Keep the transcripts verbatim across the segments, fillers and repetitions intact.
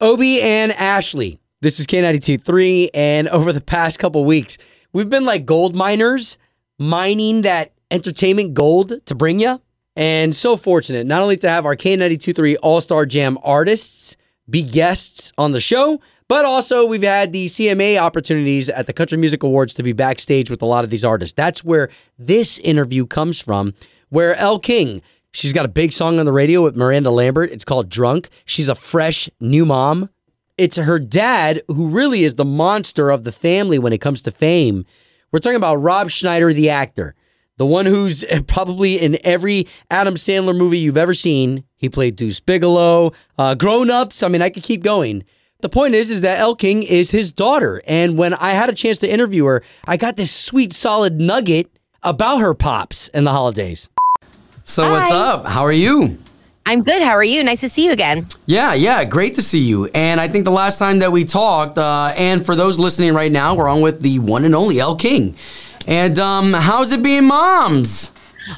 Obi and Ashley. This is K ninety-two point three, and over the past couple weeks, we've been like gold miners, mining that entertainment gold to bring you. And so fortunate, not only to have our K ninety-two point three All-Star Jam artists be guests on the show, but also we've had the C M A opportunities at the Country Music Awards to be backstage with a lot of these artists. That's where this interview comes from, where Elle King, she's got a big song on the radio with Miranda Lambert. It's called Drunk. She's a fresh new mom. It's her dad who really is the monster of the family when it comes to fame. We're talking about Rob Schneider, the actor, the one who's probably in every Adam Sandler movie you've ever seen. He played Deuce Bigalow, uh, Grown Ups. I mean, I could keep going. The point is, is that Elle King is his daughter. And when I had a chance to interview her, I got this sweet, solid nugget about her pops and the holidays. So Hi. What's up? How are you? I'm good. How are you? Nice to see you again. Yeah, yeah. Great to see you. And I think the last time that we talked, uh, and for those listening right now, we're on with the one and only Elle King. And um, how's it being moms?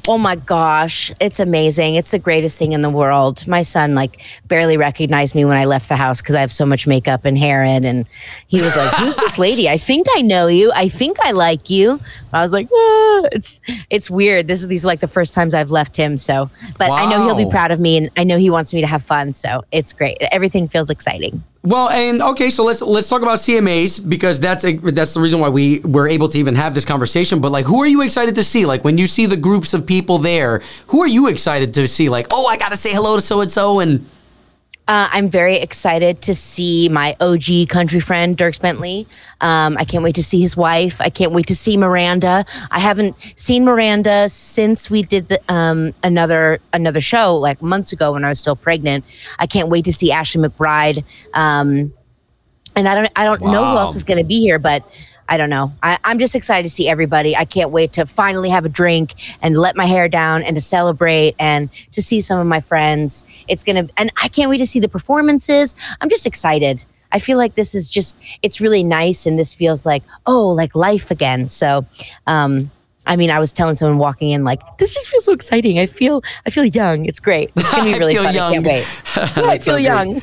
Oh, my gosh. It's amazing. It's the greatest thing in the world. My son, like, barely recognized me when I left the house because I have so much makeup and hair in. And he was like, who's this lady? I think I know you. I think I like you. I was like, ah, it's it's weird. This is These are, like, the first times I've left him. So, But wow. I know he'll be proud of me, and I know he wants me to have fun. So it's great. Everything feels exciting. Well, and okay, so let's let's talk about C M As because that's a, that's the reason why we were able to even have this conversation. But like, who are you excited to see? Like, when you see the groups of people there, who are you excited to see? Like, oh, I got to say hello to so and so, uh, and I'm very excited to see my O G country friend Dierks Bentley. Um, I can't wait to see his wife. I can't wait to see Miranda. I haven't seen Miranda since we did the, um, another another show like months ago when I was still pregnant. I can't wait to see Ashley McBride. Um, and I don't I don't wow. know who else is going to be here, but I don't know. I, I'm just excited to see everybody. I can't wait to finally have a drink and let my hair down and to celebrate and to see some of my friends. It's gonna and I can't wait to see the performances. I'm just excited. I feel like this is just, it's really nice. And this feels like, oh, like life again. So, um, I mean, I was telling someone walking in, like, this just feels so exciting. I feel, I feel young. It's great. It's going to be really I feel fun. Young. I can't wait. Yeah, I feel so young.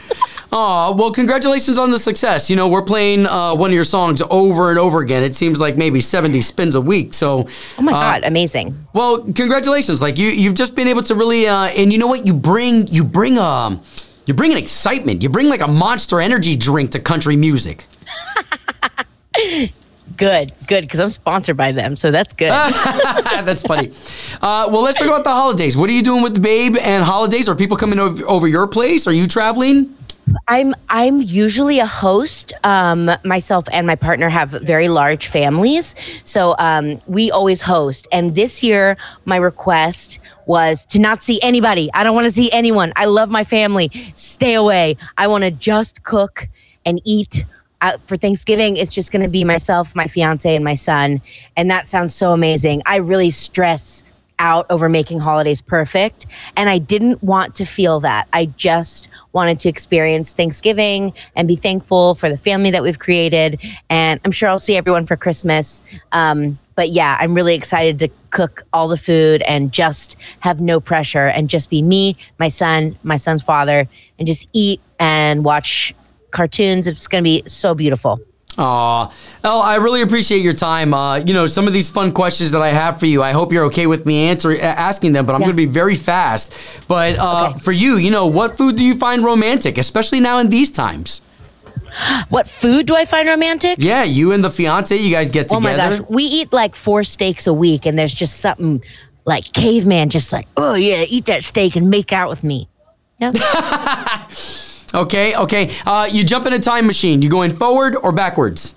Aw, well, congratulations on the success. You know, we're playing uh, one of your songs over and over again. It seems like maybe seventy spins a week. So, oh my God, uh, amazing. Well, congratulations. Like you, you've just been able to really, uh, and you know what? You bring, you bring, um, You bring an excitement. You bring like a Monster Energy drink to country music. Good, good, because I'm sponsored by them, so that's good. That's funny. Uh, well, let's talk about the holidays. What are you doing with the babe and holidays? Are people coming over, over your place? Are you traveling? I'm I'm usually a host. Um, myself and my partner have very large families, so um, we always host. And this year, my request was to not see anybody. I don't want to see anyone. I love my family. Stay away. I want to just cook and eat. Uh, for Thanksgiving, it's just going to be myself, my fiance, and my son. And that sounds so amazing. I really stress out over making holidays perfect. And I didn't want to feel that. I just wanted to experience Thanksgiving and be thankful for the family that we've created. And I'm sure I'll see everyone for Christmas. Um, but yeah, I'm really excited to cook all the food and just have no pressure and just be me, my son, my son's father, and just eat and watch cartoons. It's going to be so beautiful. Aw, Elle, I really appreciate your time. Uh, you know, some of these fun questions that I have for you, I hope you're okay with me answering, asking them, but I'm yeah. going to be very fast. But uh, okay. for you, you know, what food do you find romantic, especially now in these times? What food do I find romantic? Yeah, you and the fiance, you guys get together. Oh my gosh, we eat like four steaks a week, and there's just something like caveman, just like, oh yeah, eat that steak and make out with me. Yeah. Okay, okay. Uh, you jump in a time machine. You going forward or backwards?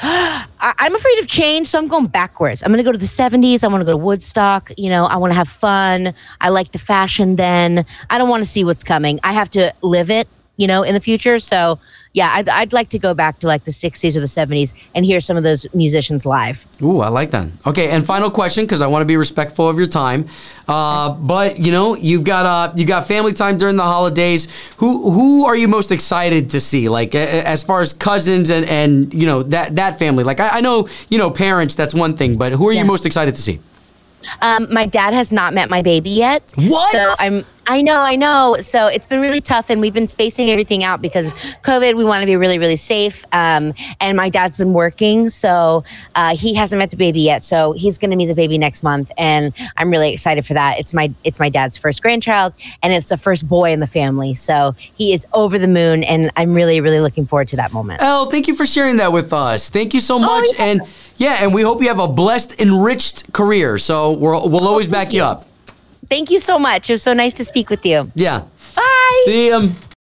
I'm afraid of change, so I'm going backwards. I'm going to go to the seventies. I want to go to Woodstock. You know, I want to have fun. I like the fashion then. I don't want to see what's coming. I have to live it, you know, in the future. So, yeah, I'd, I'd like to go back to, like, the sixties or the seventies and hear some of those musicians live. Ooh, I like that. Okay, and final question, because I want to be respectful of your time. Uh, but, you know, you've got uh, you got family time during the holidays. Who who are you most excited to see, like, a, as far as cousins and, and you know, that, that family? Like, I, I know, you know, parents, that's one thing, but who are yeah. you most excited to see? Um, my dad has not met my baby yet. What? So I'm... I know, I know. So it's been really tough, and we've been spacing everything out because of COVID. We want to be really, really safe. Um, and my dad's been working, so uh, he hasn't met the baby yet. So he's going to meet the baby next month, and I'm really excited for that. It's my it's my dad's first grandchild, and it's the first boy in the family. So he is over the moon, and I'm really, really looking forward to that moment. Elle, thank you for sharing that with us. Thank you so much, oh, yeah. and yeah, and we hope you have a blessed, enriched career. So we're, we'll always oh, back you. you up. Thank you so much. It was so nice to speak with you. Yeah. Bye. See you.